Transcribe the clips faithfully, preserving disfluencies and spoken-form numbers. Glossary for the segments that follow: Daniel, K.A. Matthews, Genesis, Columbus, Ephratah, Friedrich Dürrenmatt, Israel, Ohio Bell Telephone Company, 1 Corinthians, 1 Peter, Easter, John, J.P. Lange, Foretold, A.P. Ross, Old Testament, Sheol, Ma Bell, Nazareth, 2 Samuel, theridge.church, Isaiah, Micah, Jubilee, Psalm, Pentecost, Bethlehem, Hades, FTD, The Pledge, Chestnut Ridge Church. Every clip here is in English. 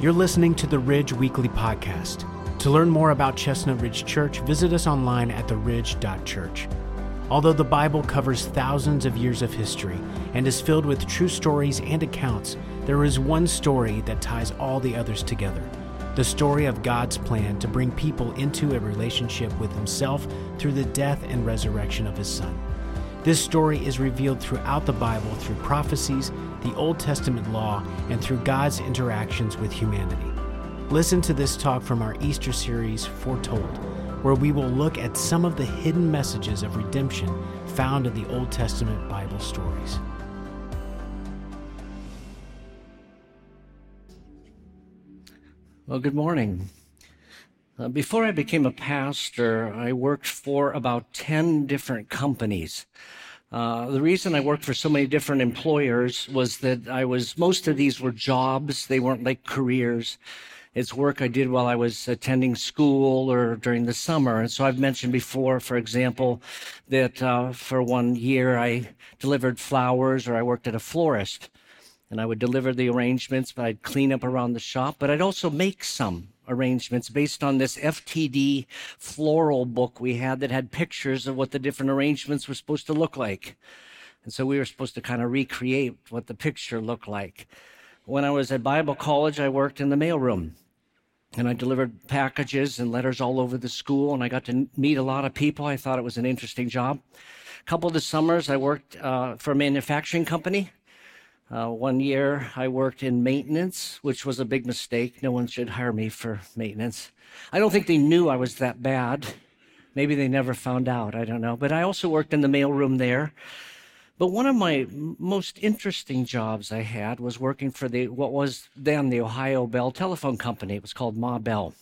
You're listening to The Ridge Weekly Podcast. To learn more about Chestnut Ridge Church, visit us online at the ridge dot church. Although the Bible covers thousands of years of history and is filled with true stories and accounts, there is one story that ties all the others together. The story of God's plan to bring people into a relationship with Himself through the death and resurrection of His Son. This story is revealed throughout the Bible through prophecies, the Old Testament law, and through God's interactions with humanity. Listen to this talk from our Easter series, Foretold, where we will look at some of the hidden messages of redemption found in the Old Testament Bible stories. Well, good morning. Uh, before I became a pastor, I worked for about ten different companies. Uh, the reason I worked for so many different employers was that I was, most of these were jobs. They weren't like careers. It's work I did while I was attending school or during the summer. And so I've mentioned before, for example, that uh, for one year I delivered flowers, or I worked at a florist. And I would deliver the arrangements, but I'd clean up around the shop. But I'd also make some arrangements based on this F T D floral book we had that had pictures of what the different arrangements were supposed to look like. And so we were supposed to kind of recreate what the picture looked like. When I was at Bible college, I worked in the mailroom. And I delivered packages and letters all over the school, and I got to meet a lot of people. I thought it was an interesting job. A couple of the summers, I worked uh, for a manufacturing company. Uh, one year, I worked in maintenance, which was a big mistake. No one should hire me for maintenance. I don't think they knew I was that bad. Maybe they never found out. I don't know. But I also worked in the mailroom there. But one of my most interesting jobs I had was working for the what was then the Ohio Bell Telephone Company. It was called Ma Bell.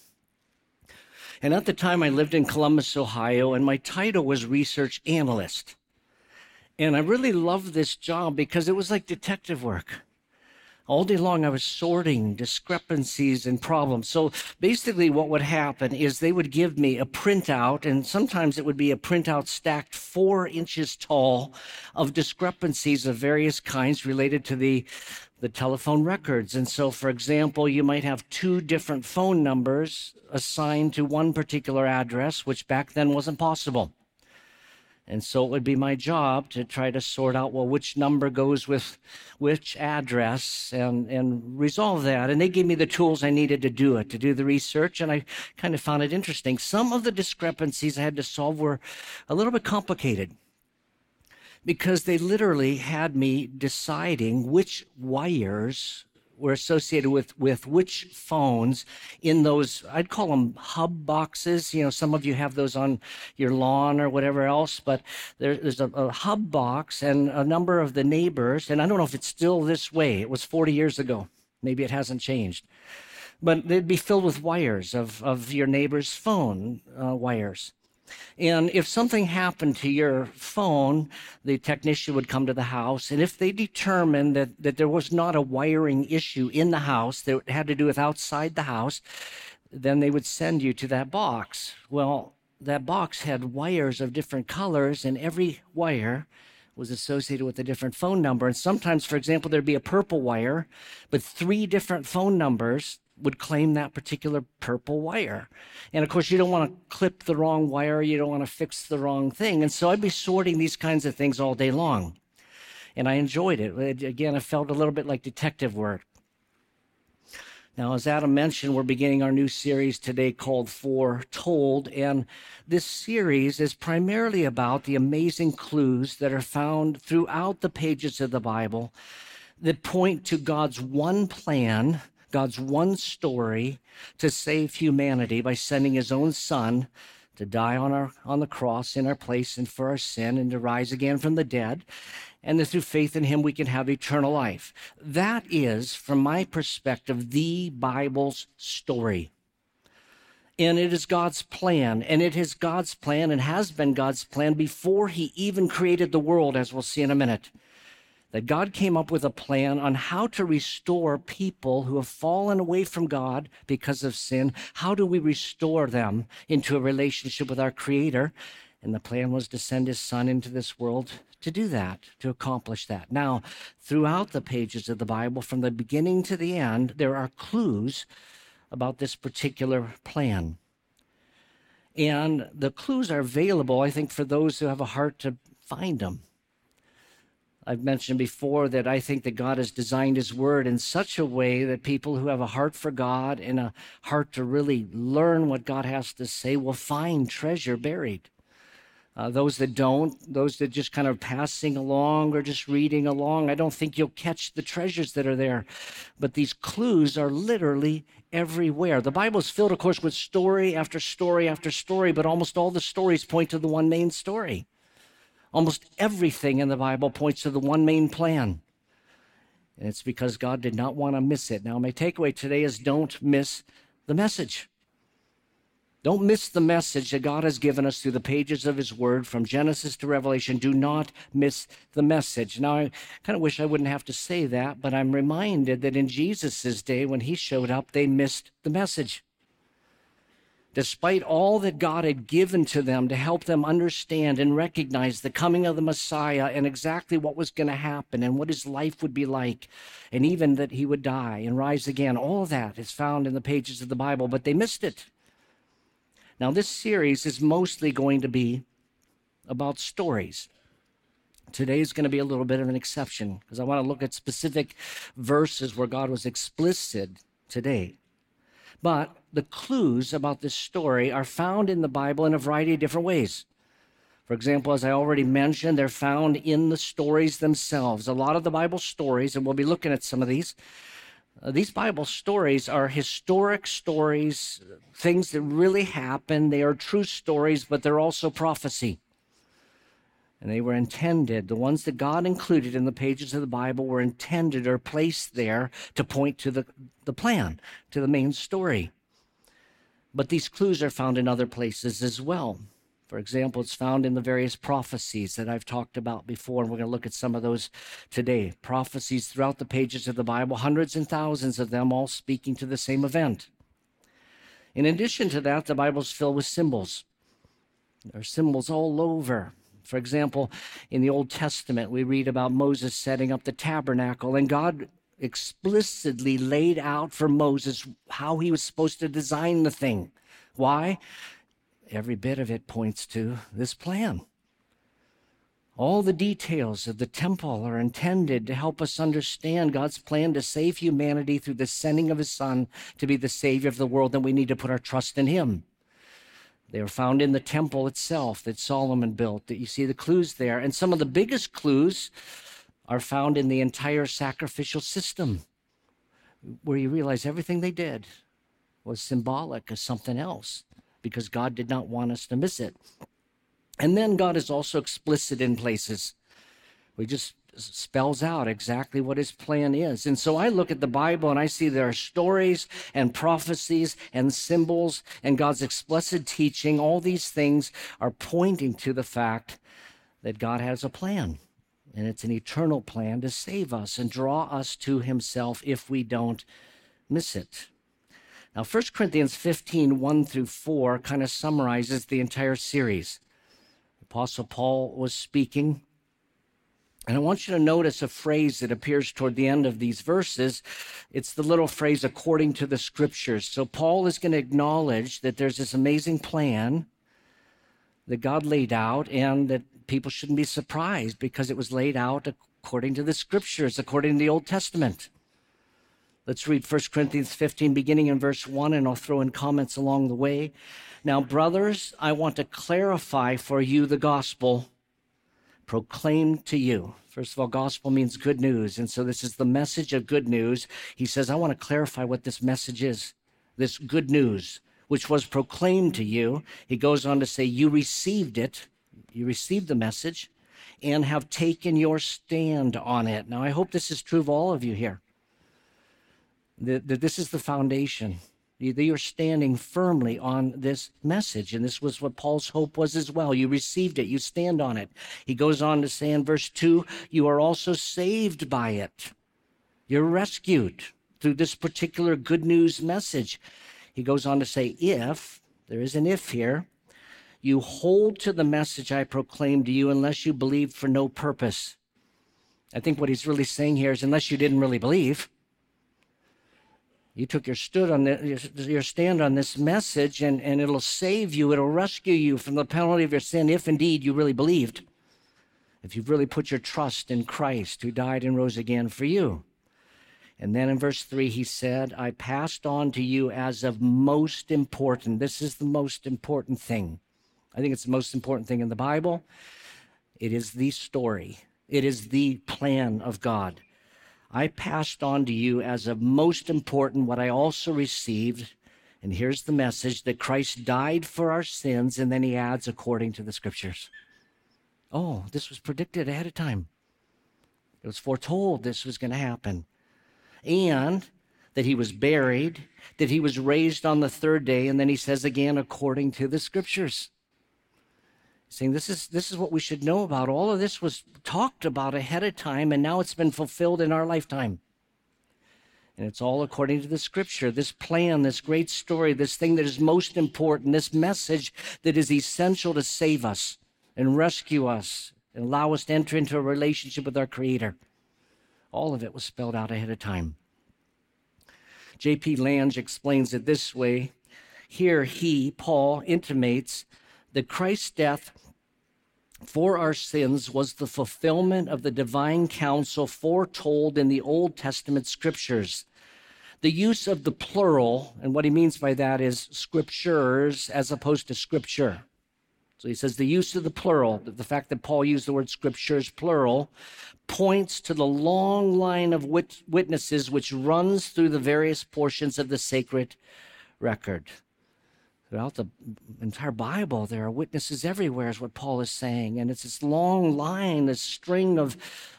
And at the time, I lived in Columbus, Ohio, and my title was research analyst. And I really loved this job because it was like detective work. All day long, I was sorting discrepancies and problems. So basically what would happen is they would give me a printout, and sometimes it would be a printout stacked four inches tall of discrepancies of various kinds related to the, the telephone records. And so, for example, you might have two different phone numbers assigned to one particular address, which back then wasn't possible. And so it would be my job to try to sort out, well, which number goes with which address and, and resolve that. And they gave me the tools I needed to do it, to do the research, and I kind of found it interesting. Some of the discrepancies I had to solve were a little bit complicated because they literally had me deciding which wires were associated with, with which phones in those, I'd call them hub boxes. You know, some of you have those on your lawn or whatever else, but there, there's a, a hub box and a number of the neighbors, and I don't know if it's still this way. It was forty years ago. Maybe it hasn't changed. But they'd be filled with wires of, of your neighbor's phone uh, wires. And if something happened to your phone, the technician would come to the house. And if they determined that, that there was not a wiring issue in the house, that had to do with outside the house, then they would send you to that box. Well, that box had wires of different colors, and every wire was associated with a different phone number. And sometimes, for example, there'd be a purple wire, but three different phone numbers would claim that particular purple wire. And of course, you don't want to clip the wrong wire. You don't want to fix the wrong thing. And so I'd be sorting these kinds of things all day long. And I enjoyed it. Again, it felt a little bit like detective work. Now, as Adam mentioned, we're beginning our new series today called Foretold, and this series is primarily about the amazing clues that are found throughout the pages of the Bible that point to God's one plan, God's one story to save humanity by sending His own Son to die on our on the cross in our place and for our sin, and to rise again from the dead, and that through faith in Him we can have eternal life. That is, from my perspective, the Bible's story. And it is God's plan, and it is God's plan and has been God's plan before He even created the world, as we'll see in a minute. That God came up with a plan on how to restore people who have fallen away from God because of sin. How do we restore them into a relationship with our Creator? And the plan was to send his son into this world to do that, to accomplish that. Now, throughout the pages of the Bible, from the beginning to the end, there are clues about this particular plan. And the clues are available, I think, for those who have a heart to find them. I've mentioned before that I think that God has designed his word in such a way that people who have a heart for God and a heart to really learn what God has to say will find treasure buried. Uh, those that don't, those that just kind of passing along or just reading along, I don't think you'll catch the treasures that are there. But these clues are literally everywhere. The Bible is filled, of course, with story after story after story, but almost all the stories point to the one main story. Almost everything in the Bible points to the one main plan. And it's because God did not want to miss it. Now, my takeaway today is don't miss the message. Don't miss the message that God has given us through the pages of his word from Genesis to Revelation. Do not miss the message. Now, I kind of wish I wouldn't have to say that, but I'm reminded that in Jesus' day, when he showed up, they missed the message. Despite all that God had given to them to help them understand and recognize the coming of the Messiah and exactly what was going to happen and what his life would be like, and even that he would die and rise again, all that is found in the pages of the Bible, but they missed it. Now, this series is mostly going to be about stories. Today is going to be a little bit of an exception because I want to look at specific verses where God was explicit today. But the clues about this story are found in the Bible in a variety of different ways. For example, as I already mentioned, they're found in the stories themselves. A lot of the Bible stories, and we'll be looking at some of these, these Bible stories are historic stories, things that really happened. They are true stories, but they're also prophecy. And they were intended, the ones that God included in the pages of the Bible were intended or placed there to point to the, the plan, to the main story. But these clues are found in other places as well. For example, it's found in the various prophecies that I've talked about before, and we're going to look at some of those today. Prophecies throughout the pages of the Bible, hundreds and thousands of them, all speaking to the same event. In addition to that, the Bible's filled with symbols. There are symbols all over. For example, in the Old Testament, we read about Moses setting up the tabernacle, and God explicitly laid out for Moses how he was supposed to design the thing. Why? Every bit of it points to this plan. All the details of the temple are intended to help us understand God's plan to save humanity through the sending of his son to be the savior of the world, and we need to put our trust in him. They are found in the temple itself that Solomon built, that you see the clues there. And some of the biggest clues are found in the entire sacrificial system, where you realize everything they did was symbolic of something else, because God did not want us to miss it. And then God is also explicit in places. He just spells out exactly what his plan is. And so I look at the Bible and I see there are stories and prophecies and symbols and God's explicit teaching. All these things are pointing to the fact that God has a plan. And it's an eternal plan to save us and draw us to himself if we don't miss it. Now, First Corinthians fifteen, one through four kind of summarizes the entire series. Apostle Paul was speaking, and I want you to notice a phrase that appears toward the end of these verses. It's the little phrase, according to the scriptures. So Paul is going to acknowledge that there's this amazing plan that God laid out, and that people shouldn't be surprised because it was laid out according to the scriptures, according to the Old Testament. Let's read First Corinthians fifteen, beginning in verse one, and I'll throw in comments along the way. Now, brothers, I want to clarify for you the gospel proclaimed to you. First of all, gospel means good news, and so this is the message of good news. He says, I want to clarify what this message is, this good news, which was proclaimed to you. He goes on to say, you received it, you received the message, and have taken your stand on it. Now, I hope this is true of all of you here. That this is the foundation. You're standing firmly on this message, and this was what Paul's hope was as well. You received it. You stand on it. He goes on to say in verse two, you are also saved by it. You're rescued through this particular good news message. He goes on to say, if, there is an if here, You hold to the message I proclaimed to you unless you believed for no purpose. I think what he's really saying here is unless you didn't really believe. You took your, stood on the, your stand on this message, and, and it'll save you. It'll rescue you from the penalty of your sin if indeed you really believed. If you've really put your trust in Christ who died and rose again for you. And then in verse three, he said, I passed on to you as of most important. This is the most important thing. I think it's the most important thing in the Bible. It is the story. It is the plan of God. I passed on to you as of most important what I also received. And here's the message, that Christ died for our sins. And then he adds, according to the scriptures. Oh, this was predicted ahead of time. It was foretold this was going to happen. And that he was buried, that he was raised on the third day. And then he says again, according to the scriptures. Saying this is this is what we should know about. All of this was talked about ahead of time, and now it's been fulfilled in our lifetime. And it's all according to the scripture, this plan, this great story, this thing that is most important, this message that is essential to save us and rescue us and allow us to enter into a relationship with our Creator. All of it was spelled out ahead of time. J P. Lange explains it this way. Here he, Paul, intimates that Christ's death for our sins was the fulfillment of the divine counsel foretold in the Old Testament scriptures. The use of the plural, and what he means by that is scriptures as opposed to scripture. So he says the use of the plural, the fact that Paul used the word scriptures plural, points to the long line of wit- witnesses which runs through the various portions of the sacred record. Throughout the entire Bible, there are witnesses everywhere is what Paul is saying. And it's this long line, this string of,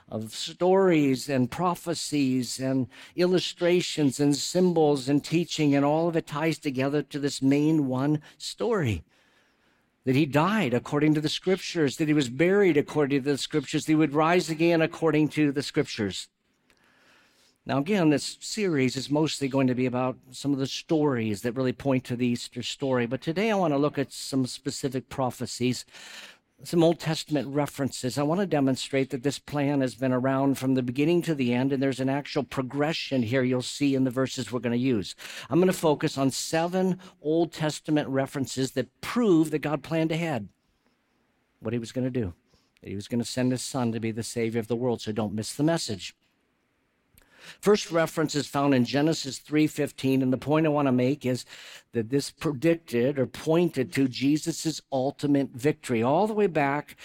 of stories and prophecies and illustrations and symbols and teaching, and all of it ties together to this main one story. That he died according to the scriptures, that he was buried according to the scriptures, that he would rise again according to the scriptures. Now, again, this series is mostly going to be about some of the stories that really point to the Easter story. But today I want to look at some specific prophecies, some Old Testament references. I want to demonstrate that this plan has been around from the beginning to the end, and there's an actual progression here you'll see in the verses we're going to use. I'm going to focus on seven Old Testament references that prove that God planned ahead what he was going to do. He was going to send his son to be the savior of the world, so don't miss the message. First reference is found in Genesis three fifteen, and the point I want to make is that this predicted or pointed to Jesus' ultimate victory. All the way back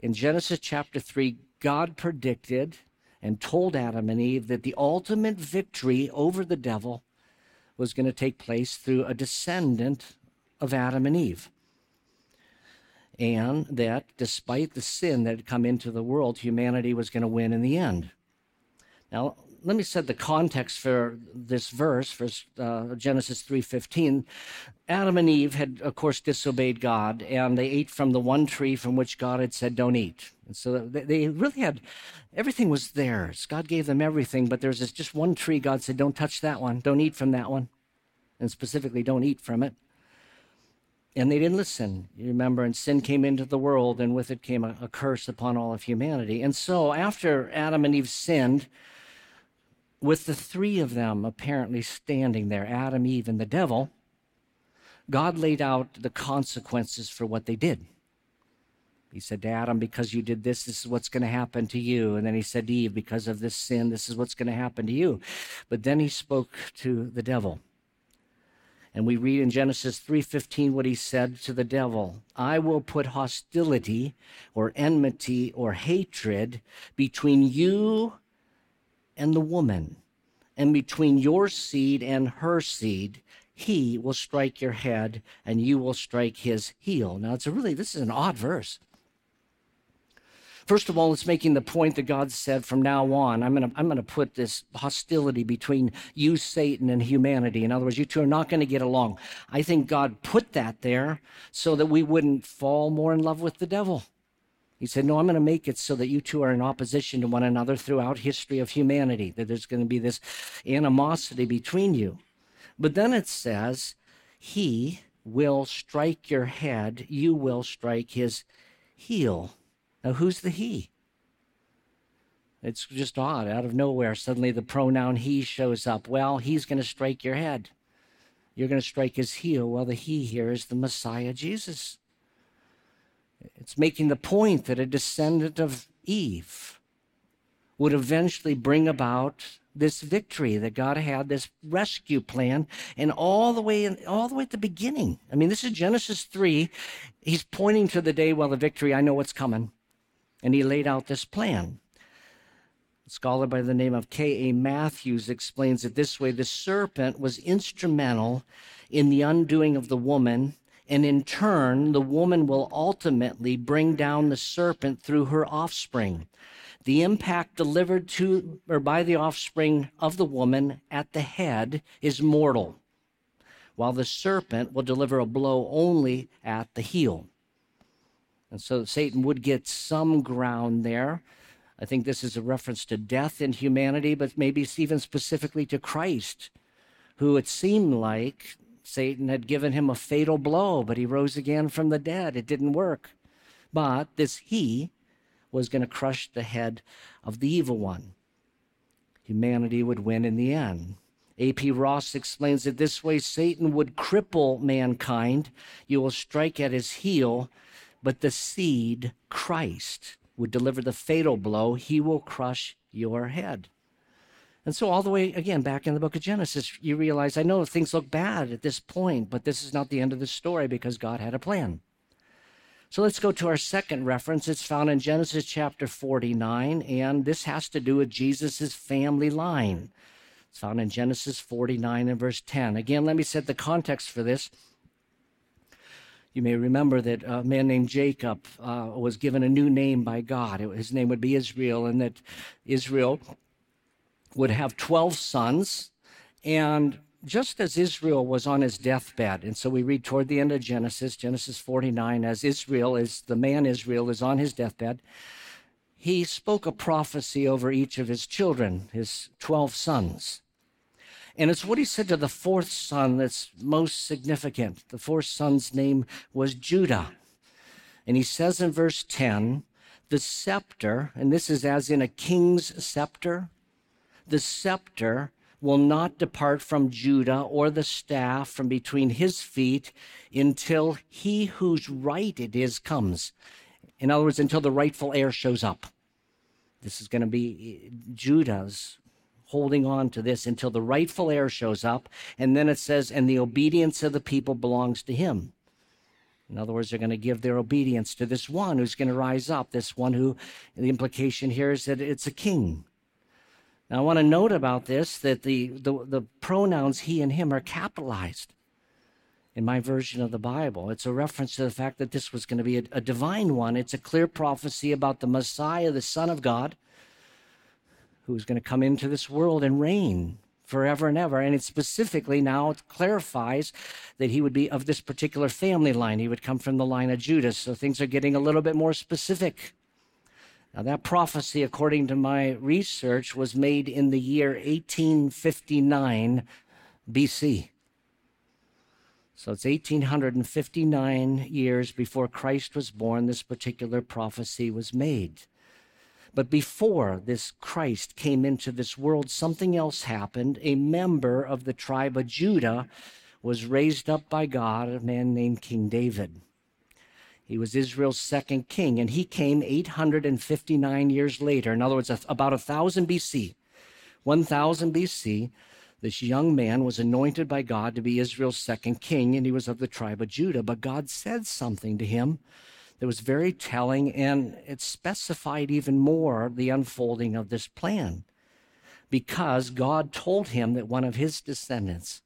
in Genesis chapter three, God predicted and told Adam and Eve that the ultimate victory over the devil was going to take place through a descendant of Adam and Eve. And that despite the sin that had come into the world, humanity was going to win in the end. Now, let me set the context for this verse, for uh, Genesis three fifteen. Adam and Eve had, of course, disobeyed God, and they ate from the one tree from which God had said, don't eat. And so they, they really had, everything was theirs. God gave them everything, but there's this just one tree God said, don't touch that one, don't eat from that one, and specifically, don't eat from it. And they didn't listen, you remember, and sin came into the world, and with it came a, a curse upon all of humanity. And so after Adam and Eve sinned, with the three of them apparently standing there, Adam, Eve, and the devil, God laid out the consequences for what they did. He said to Adam, because you did this, this is what's going to happen to you. And then he said to Eve, because of this sin, this is what's going to happen to you. But then he spoke to the devil. And we read in Genesis three fifteen what he said to the devil. I will put hostility or enmity or hatred between you and the woman, and between your seed and her seed, he will strike your head, and you will strike his heel. Now, it's a really, this is an odd verse. First of all, it's making the point that God said, from now on, I'm going to I'm going to put this hostility between you, Satan, and humanity. In other words, you two are not going to get along. I think God put that there so that we wouldn't fall more in love with the devil. He said, no, I'm going to make it so that you two are in opposition to one another throughout history of humanity, that there's going to be this animosity between you. But then it says, he will strike your head, you will strike his heel. Now, who's the he? It's just odd. Out of nowhere, suddenly the pronoun he shows up. Well, he's going to strike your head. You're going to strike his heel. Well, the he here is the Messiah, Jesus. It's making the point that a descendant of Eve would eventually bring about this victory, that God had this rescue plan, and all the way, in, all the way at the beginning. I mean, this is Genesis three. He's pointing to the day, well, the victory, I know what's coming. And he laid out this plan. A scholar by the name of K A Matthews explains it this way. The serpent was instrumental in the undoing of the woman, and in turn, the woman will ultimately bring down the serpent through her offspring. The impact delivered to or by the offspring of the woman at the head is mortal, while the serpent will deliver a blow only at the heel. And so Satan would get some ground there. I think this is a reference to death in humanity, but maybe even specifically to Christ, who it seemed like Satan had given him a fatal blow, but he rose again from the dead. It didn't work. But this he was going to crush the head of the evil one. Humanity would win in the end. A P Ross explains it this way. Satan would cripple mankind. You will strike at his heel, but the seed, Christ, would deliver the fatal blow. He will crush your head. And so all the way, again, back in the book of Genesis, you realize, I know things look bad at this point, but this is not the end of the story because God had a plan. So let's go to our second reference. It's found in Genesis chapter forty-nine, and this has to do with Jesus' family line. It's found in Genesis forty-nine and verse ten. Again, let me set the context for this. You may remember that a man named Jacob uh, was given a new name by God. It, his name would be Israel, and that Israel would have twelve sons, and just as Israel was on his deathbed, and so we read toward the end of Genesis, Genesis forty-nine, as Israel is, the man Israel is on his deathbed, he spoke a prophecy over each of his children, his twelve sons. And it's what he said to the fourth son that's most significant. The fourth son's name was Judah. And he says in verse ten, the scepter, and this is as in a king's scepter, the scepter will not depart from Judah, or the staff from between his feet, until he whose right it is comes. In other words, until the rightful heir shows up. This is going to be Judah's holding on to this until the rightful heir shows up. And then it says, and the obedience of the people belongs to him. In other words, they're going to give their obedience to this one who's going to rise up, this one who, the implication here is that it's a king. Now, I want to note about this that the, the, the pronouns he and him are capitalized in my version of the Bible. It's a reference to the fact that this was going to be a, a divine one. It's a clear prophecy about the Messiah, the Son of God, who is going to come into this world and reign forever and ever. And it specifically now clarifies that he would be of this particular family line. He would come from the line of Judah. So things are getting a little bit more specific. Now, that prophecy, according to my research, was made in the year eighteen fifty-nine B C. So it's eighteen fifty-nine years before Christ was born, this particular prophecy was made. But before this Christ came into this world, something else happened. A member of the tribe of Judah was raised up by God, a man named King David. He was Israel's second king, and he came eight hundred fifty-nine years later. In other words, about one thousand B C. one thousand B C, this young man was anointed by God to be Israel's second king, and he was of the tribe of Judah. But God said something to him that was very telling, and it specified even more the unfolding of this plan, because God told him that one of his descendants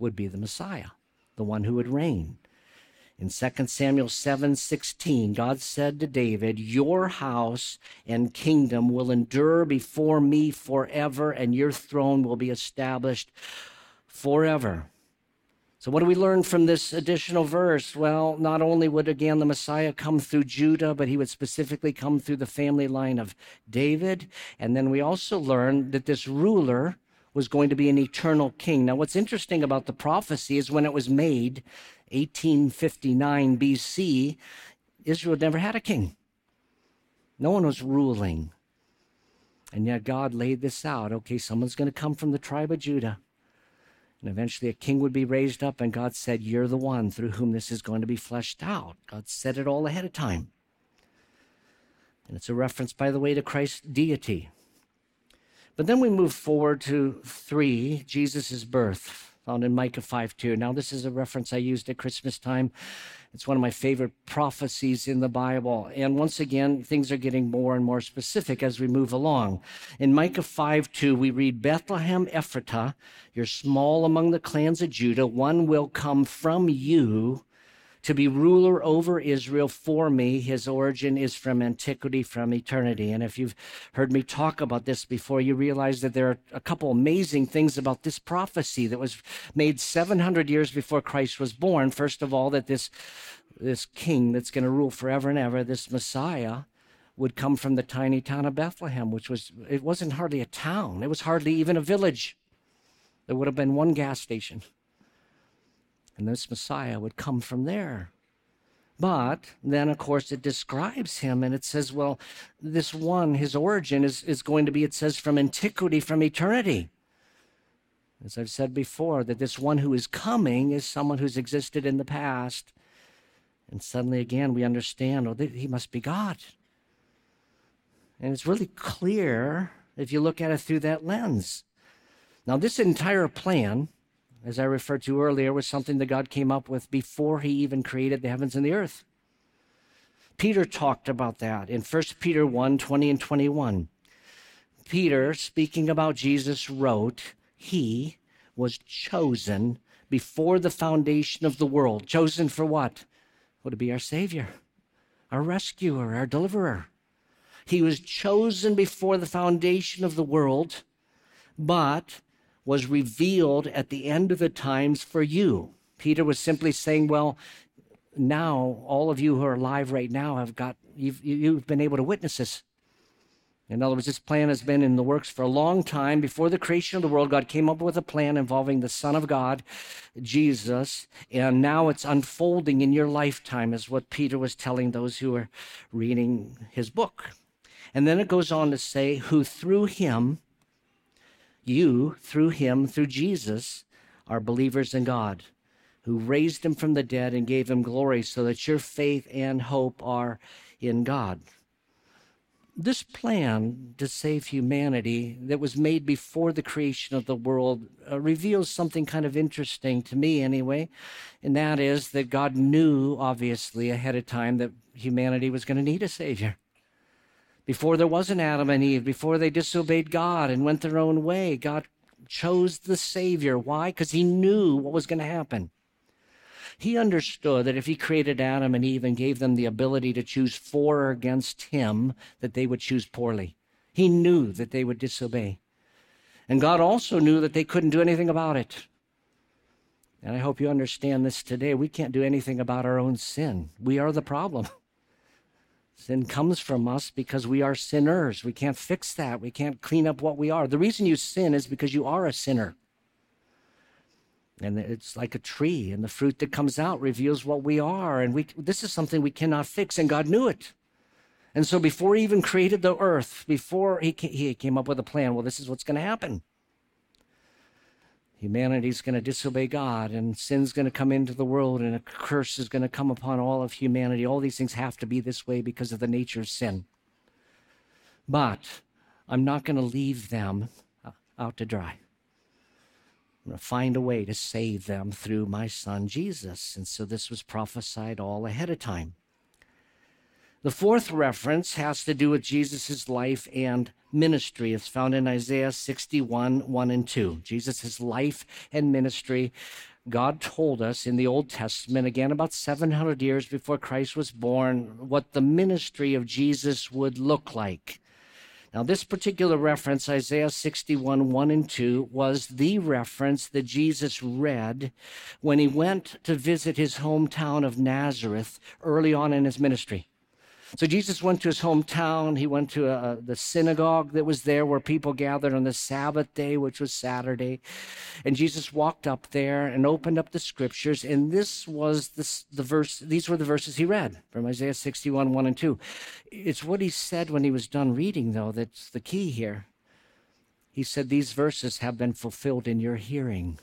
would be the Messiah, the one who would reign. In Second Samuel seven sixteen, God said to David, your house and kingdom will endure before me forever, and your throne will be established forever. So what do we learn from this additional verse? Well, not only would, again, the Messiah come through Judah, but he would specifically come through the family line of David. And then we also learn that this ruler was going to be an eternal king. Now, what's interesting about the prophecy is when it was made, eighteen fifty-nine B C, Israel never had a king. No one was ruling. And yet God laid this out. Okay, someone's going to come from the tribe of Judah. And eventually a king would be raised up, and God said, you're the one through whom this is going to be fleshed out. God said it all ahead of time. And it's a reference, by the way, to Christ's deity. But then we move forward to three, Jesus' birth, found in Micah five two. Now, this is a reference I used at Christmas time. It's one of my favorite prophecies in the Bible. And once again, things are getting more and more specific as we move along. In Micah five two, we read, Bethlehem Ephratah, you're small among the clans of Judah. One will come from you to be ruler over Israel for me. His origin is from antiquity, from eternity. And if you've heard me talk about this before, you realize that there are a couple amazing things about this prophecy that was made seven hundred years before Christ was born. First of all, that this, this king that's going to rule forever and ever, this Messiah, would come from the tiny town of Bethlehem, which was, it wasn't hardly a town. It was hardly even a village. There would have been one gas station. And this Messiah would come from there. But then, of course, it describes him, and it says, well, this one, his origin is, is going to be, it says, from antiquity, from eternity. As I've said before, that this one who is coming is someone who's existed in the past. And suddenly again, we understand, oh, he must be God. And it's really clear if you look at it through that lens. Now, this entire plan, as I referred to earlier, was something that God came up with before he even created the heavens and the earth. Peter talked about that in First Peter one twenty and twenty-one. Peter, speaking about Jesus, wrote, he was chosen before the foundation of the world. Chosen for what? Well, to be our Savior, our rescuer, our deliverer. He was chosen before the foundation of the world, but was revealed at the end of the times for you. Peter was simply saying, well, now all of you who are alive right now have got, you've, you've been able to witness this. In other words, this plan has been in the works for a long time. Before the creation of the world, God came up with a plan involving the Son of God, Jesus, and now it's unfolding in your lifetime is what Peter was telling those who were reading his book. And then it goes on to say, who through him, you, through him, through Jesus, are believers in God, who raised him from the dead and gave him glory so that your faith and hope are in God. This plan to save humanity that was made before the creation of the world uh, reveals something kind of interesting to me anyway, and that is that God knew, obviously, ahead of time that humanity was going to need a Savior. Before there was an Adam and Eve, before they disobeyed God and went their own way, God chose the Savior. Why? Because he knew what was going to happen. He understood that if he created Adam and Eve and gave them the ability to choose for or against him, that they would choose poorly. He knew that they would disobey. And God also knew that they couldn't do anything about it. And I hope you understand this today. We can't do anything about our own sin. We are the problem. Sin comes from us because we are sinners. We can't fix that. We can't clean up what we are. The reason you sin is because you are a sinner. And it's like a tree, and the fruit that comes out reveals what we are. And we this is something we cannot fix, and God knew it. And so before he even created the earth, before he he came up with a plan, well, this is what's going to happen. Humanity's going to disobey God, and sin's going to come into the world, and a curse is going to come upon all of humanity. All these things have to be this way because of the nature of sin. But I'm not going to leave them out to dry. I'm going to find a way to save them through my son, Jesus. And so this was prophesied all ahead of time. The fourth reference has to do with Jesus' life and ministry. It's found in Isaiah sixty-one, one and two. Jesus' life and ministry. God told us in the Old Testament, again about seven hundred years before Christ was born, what the ministry of Jesus would look like. Now, this particular reference, Isaiah sixty-one, one and two, was the reference that Jesus read when he went to visit his hometown of Nazareth early on in his ministry. So Jesus went to his hometown. He went to a, the synagogue that was there where people gathered on the Sabbath day, which was Saturday. And Jesus walked up there and opened up the scriptures. And this was this, the verse. These were the verses he read from Isaiah sixty-one, one and two. It's what he said when he was done reading, though, that's the key here. He said, these verses have been fulfilled in your hearing.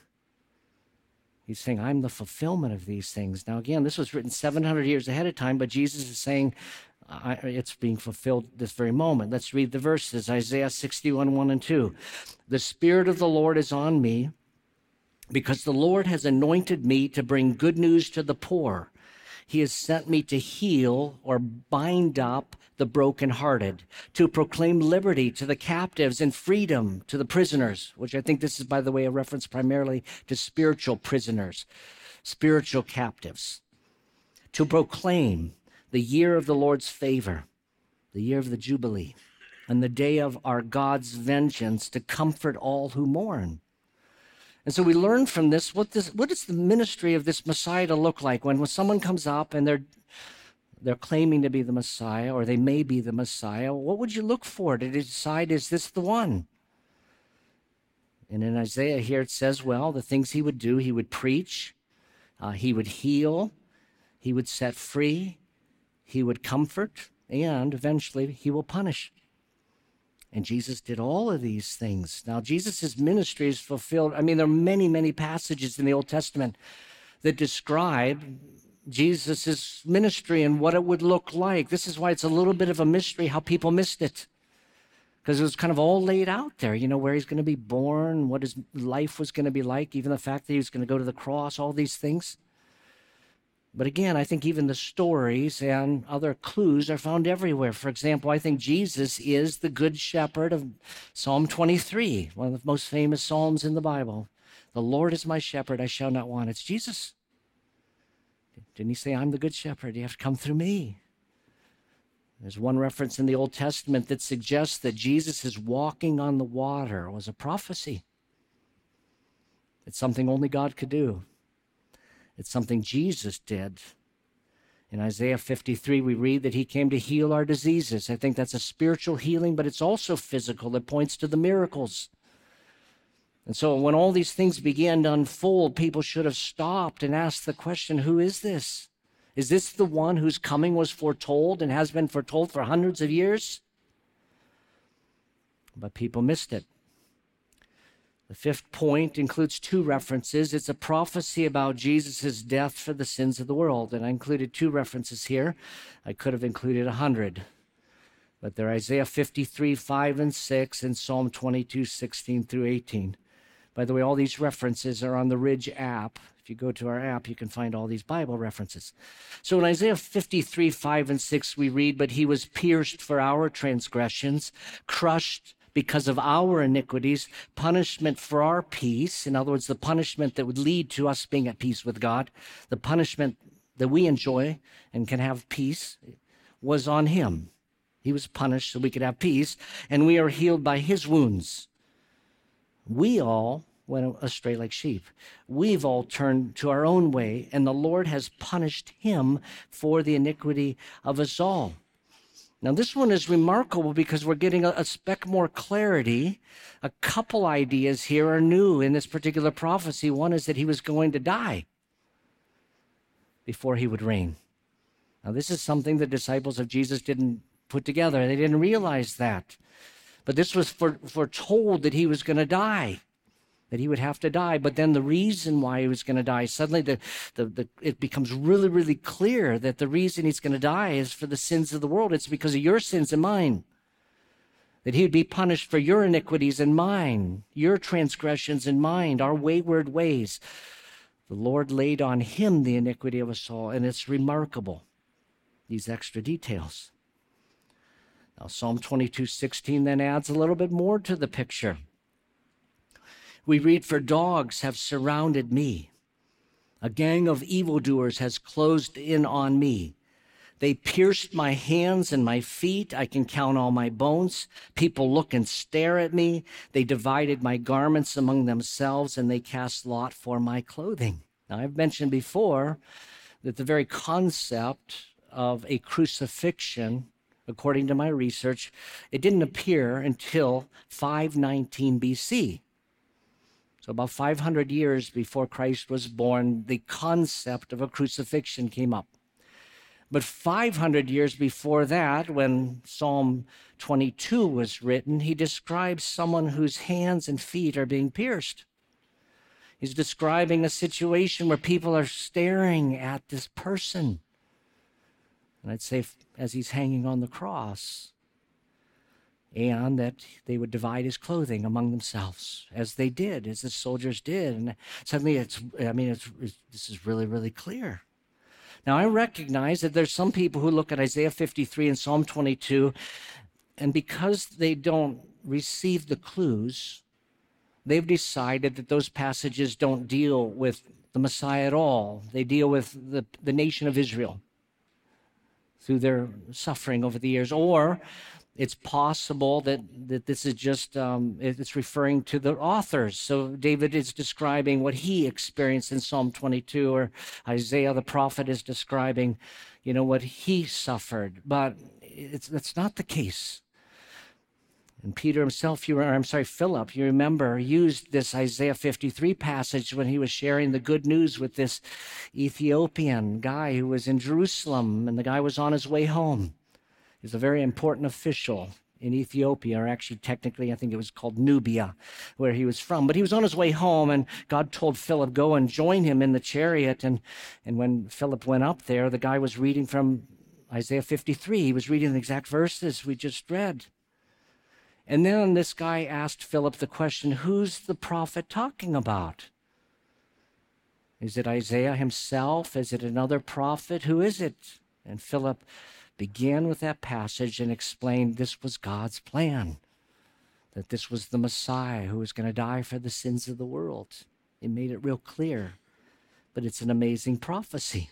He's saying, I'm the fulfillment of these things. Now, again, this was written seven hundred years ahead of time, but Jesus is saying I, it's being fulfilled this very moment. Let's read the verses, Isaiah sixty-one, one and two. The Spirit of the Lord is on me, because the Lord has anointed me to bring good news to the poor. He has sent me to heal or bind up the brokenhearted, to proclaim liberty to the captives and freedom to the prisoners, which I think this is, by the way, a reference primarily to spiritual prisoners, spiritual captives, to proclaim the year of the Lord's favor, the year of the Jubilee, and the day of our God's vengeance, to comfort all who mourn. And so we learn from this what this what is the ministry of this Messiah to look like when, when someone comes up and they're they're claiming to be the Messiah, or they may be the Messiah. What would you look for to decide, is this the one? And in Isaiah here it says, well, the things he would do, he would preach, uh, he would heal, he would set free, he would comfort, and eventually he will punish. And Jesus did all of these things. Now, Jesus' ministry is fulfilled. I mean, there are many, many passages in the Old Testament that describe Jesus' ministry and what it would look like. This is why it's a little bit of a mystery how people missed it, because it was kind of all laid out there, you know, where he's going to be born, what his life was going to be like, even the fact that he was going to go to the cross, all these things. But again, I think even the stories and other clues are found everywhere. For example, I think Jesus is the good shepherd of Psalm twenty-three, one of the most famous psalms in the Bible. The Lord is my shepherd, I shall not want. It's Jesus. Didn't he say, I'm the good shepherd, you have to come through me? There's one reference in the Old Testament that suggests that Jesus is walking on the water. It was a prophecy. It's something only God could do. It's something Jesus did. In Isaiah fifty-three, we read that he came to heal our diseases. I think that's a spiritual healing, but it's also physical. It points to the miracles. And so when all these things began to unfold, people should have stopped and asked the question, who is this? Is this the one whose coming was foretold and has been foretold for hundreds of years? But people missed it. The fifth point includes two references. It's a prophecy about Jesus' death for the sins of the world. And I included two references here. I could have included a hundred. But they're Isaiah fifty-three, five and six, and Psalm twenty-two, sixteen through eighteen. By the way, all these references are on the Ridge app. If you go to our app, you can find all these Bible references. So in Isaiah fifty-three, five and six, we read, but he was pierced for our transgressions, crushed because of our iniquities, punishment for our peace, in other words, the punishment that would lead to us being at peace with God, the punishment that we enjoy and can have peace, was on him. He was punished so we could have peace, and we are healed by his wounds. We all went astray like sheep. We've all turned to our own way, and the Lord has punished him for the iniquity of us all. Now, this one is remarkable because we're getting a, a speck more clarity. A couple ideas here are new in this particular prophecy. One is that he was going to die before he would reign. Now, this is something the disciples of Jesus didn't put together. They didn't realize that. But this was foretold that he was going to die, that he would have to die. But then the reason why he was going to die, suddenly the, the, the, it becomes really, really clear that the reason he's going to die is for the sins of the world. It's because of your sins and mine, that he would be punished for your iniquities and mine, your transgressions and mine, our wayward ways. The Lord laid on him the iniquity of us all, and it's remarkable, these extra details. Now, Psalm twenty-two, sixteen then adds a little bit more to the picture. We read, for dogs have surrounded me. A gang of evildoers has closed in on me. They pierced my hands and my feet. I can count all my bones. People look and stare at me. They divided my garments among themselves, and they cast lot for my clothing. Now, I've mentioned before that the very concept of a crucifixion, according to my research, it didn't appear until five nineteen B C. So about five hundred years before Christ was born, the concept of a crucifixion came up. But five hundred years before that, when Psalm twenty-two was written, he describes someone whose hands and feet are being pierced. He's describing a situation where people are staring at this person. And I'd say as he's hanging on the cross, and that they would divide his clothing among themselves, as they did, as the soldiers did. And suddenly, it's, I mean, it's, it's, this is really, really clear. Now, I recognize that there's some people who look at Isaiah fifty-three and Psalm twenty-two, and because they don't receive the clues, they've decided that those passages don't deal with the Messiah at all. They deal with the, the nation of Israel through their suffering over the years. Or it's possible that, that this is just, um, it's referring to the authors. So David is describing what he experienced in Psalm twenty-two, or Isaiah the prophet is describing, you know, what he suffered. But it's, that's not the case. And Peter himself, you, or I'm sorry, Philip, you remember, used this Isaiah fifty-three passage when he was sharing the good news with this Ethiopian guy who was in Jerusalem, and the guy was on his way home. He's a very important official in Ethiopia, or actually technically I think it was called Nubia, where he was from. But he was on his way home, and God told Philip, go and join him in the chariot. And, and when Philip went up there, the guy was reading from Isaiah fifty-three. He was reading the exact verses we just read. And then this guy asked Philip the question, who's the prophet talking about? Is it Isaiah himself? Is it another prophet? Who is it? And Philip began with that passage and explained this was God's plan, that this was the Messiah who was going to die for the sins of the world. It made it real clear. But it's an amazing prophecy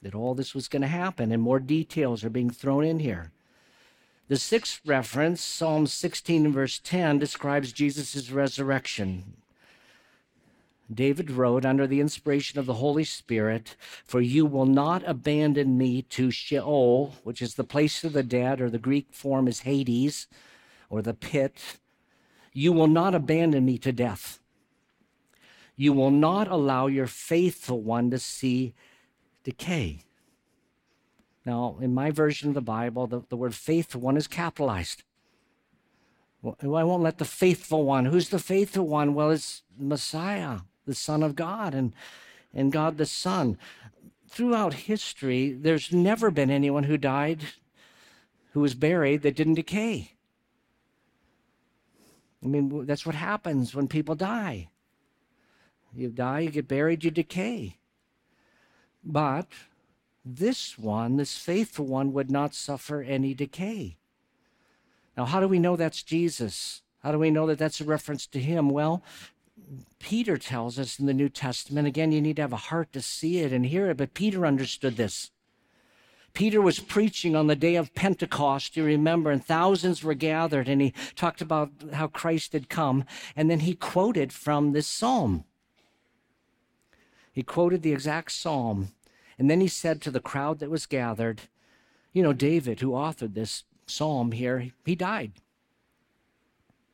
that all this was going to happen, and more details are being thrown in here. The sixth reference, Psalm sixteen and verse ten, describes Jesus' resurrection. David wrote under the inspiration of the Holy Spirit, for you will not abandon me to Sheol, which is the place of the dead, or the Greek form is Hades, or the pit. You will not abandon me to death. You will not allow your faithful one to see decay. Now, in my version of the Bible, the, the word faithful one is capitalized. Well, I won't let the faithful one. Who's the faithful one? Well, it's Messiah, the Son of God, and, and God the Son. Throughout history, there's never been anyone who died, who was buried, that didn't decay. I mean, that's what happens when people die. You die, you get buried, you decay. But this one, this faithful one, would not suffer any decay. Now, how do we know that's Jesus? How do we know that that's a reference to him? Well, Peter tells us in the New Testament, again, you need to have a heart to see it and hear it, but Peter understood this. Peter was preaching on the day of Pentecost, you remember, and thousands were gathered, and he talked about how Christ had come, and then he quoted from this psalm. He quoted the exact psalm. And then he said to the crowd that was gathered, you know, David, who authored this psalm here, he died.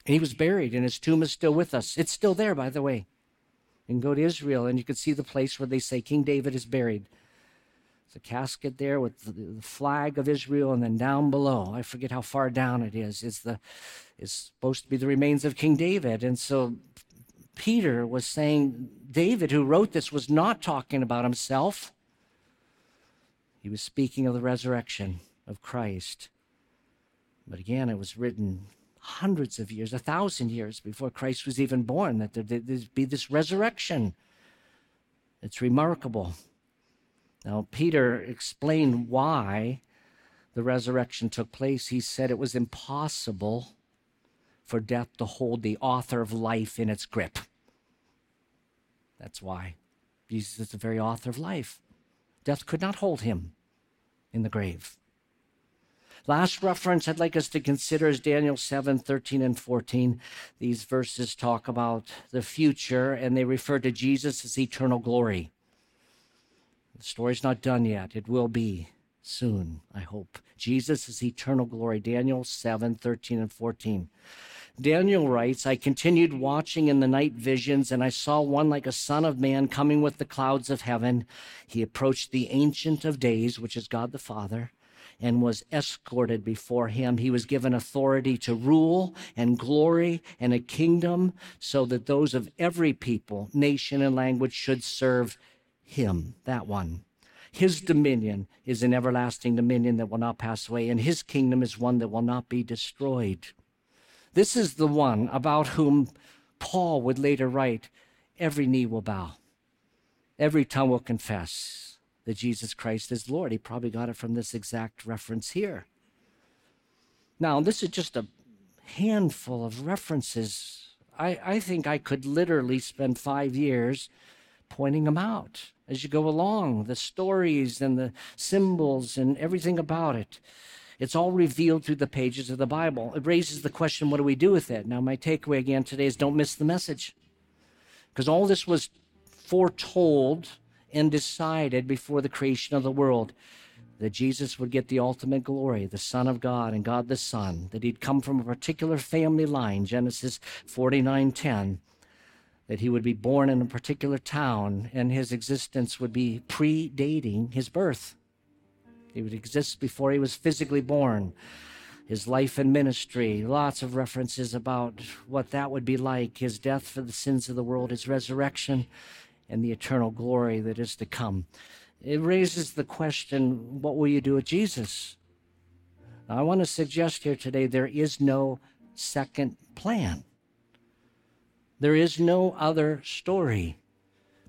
And he was buried, and his tomb is still with us. It's still there, by the way. You can go to Israel, and you can see the place where they say King David is buried. There's a casket there with the flag of Israel, and then down below, I forget how far down it is, it's, the, it's supposed to be the remains of King David. And so Peter was saying, David, who wrote this, was not talking about himself. He was speaking of the resurrection of Christ. But again, it was written hundreds of years, a thousand years before Christ was even born, that there'd be this resurrection. It's remarkable. Now, Peter explained why the resurrection took place. He said it was impossible for death to hold the author of life in its grip. That's why. Jesus is the very author of life. Death could not hold him in the grave. Last reference I'd like us to consider is Daniel seven, thirteen, and fourteen. These verses talk about the future, and they refer to Jesus as eternal glory. The story's not done yet. It will be. soon, I hope. Jesus is eternal glory, Daniel seven, thirteen, and fourteen. Daniel writes, I continued watching in the night visions, and I saw one like a son of man coming with the clouds of heaven. He approached the Ancient of Days, which is God the Father, and was escorted before him. He was given authority to rule and glory and a kingdom so that those of every people, nation, and language should serve him, that one. His dominion is an everlasting dominion that will not pass away, and his kingdom is one that will not be destroyed. This is the one about whom Paul would later write, every knee will bow, every tongue will confess that Jesus Christ is Lord. He probably got it from this exact reference here. Now, this is just a handful of references. I, I think I could literally spend five years pointing them out as you go along, the stories and the symbols and everything about it. It's all revealed through the pages of the Bible. It raises the question, what do we do with it? Now, my takeaway again today is don't miss the message, because all this was foretold and decided before the creation of the world, that Jesus would get the ultimate glory, the Son of God and God the Son, that he'd come from a particular family line, Genesis forty-nine ten, that he would be born in a particular town, and his existence would be predating his birth. He would exist before he was physically born. His life and ministry, lots of references about what that would be like, his death for the sins of the world, his resurrection, and the eternal glory that is to come. It raises the question, what will you do with Jesus? Now, I want to suggest here today, there is no second plan. There is no other story.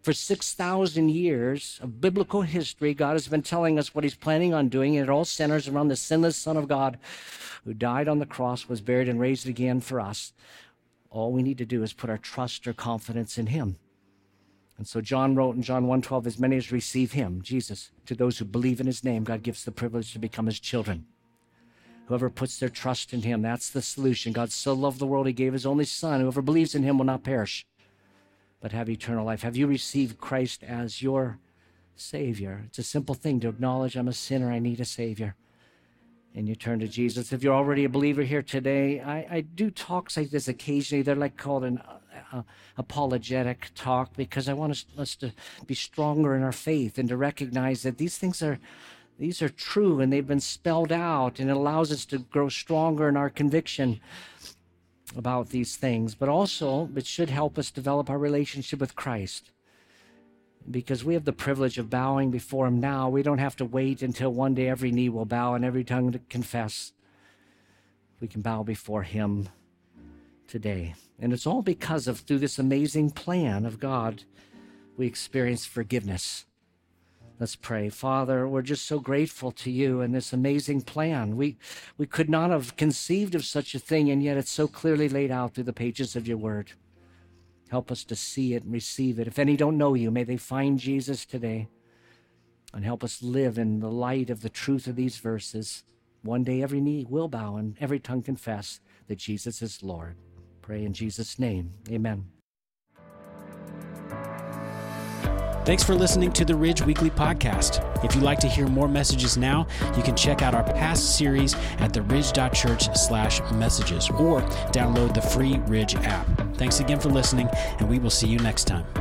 For six thousand years of biblical history, God has been telling us what he's planning on doing, and it all centers around the sinless Son of God who died on the cross, was buried, and raised again for us. All we need to do is put our trust or confidence in him. And so John wrote in John one twelve, as many as receive him, Jesus, to those who believe in his name, God gives the privilege to become his children. Whoever puts their trust in him, that's the solution. God so loved the world, he gave his only son. Whoever believes in him will not perish, but have eternal life. Have you received Christ as your Savior? It's a simple thing to acknowledge, I'm a sinner, I need a Savior. And you turn to Jesus. If you're already a believer here today, I, I do talks like this occasionally. They're like called an Uh, apologetic talk, because I want us, us to be stronger in our faith and to recognize that these things are these are true, and they've been spelled out, and it allows us to grow stronger in our conviction about these things. But also, it should help us develop our relationship with Christ, because we have the privilege of bowing before him now. We don't have to wait until one day every knee will bow and every tongue to confess. We can bow before him today. And it's all because of, through this amazing plan of God, we experience forgiveness. Let's pray. Father, we're just so grateful to you and this amazing plan. We we could not have conceived of such a thing, and yet it's so clearly laid out through the pages of your word. Help us to see it and receive it. If any don't know you, may they find Jesus today, and help us live in the light of the truth of these verses. One day every knee will bow and every tongue confess that Jesus is Lord. Pray in Jesus' name. Amen. Thanks for listening to the Ridge Weekly Podcast. If you'd like to hear more messages now, you can check out our past series at theridge dot church slash messages or download the free Ridge app. Thanks again for listening, and we will see you next time.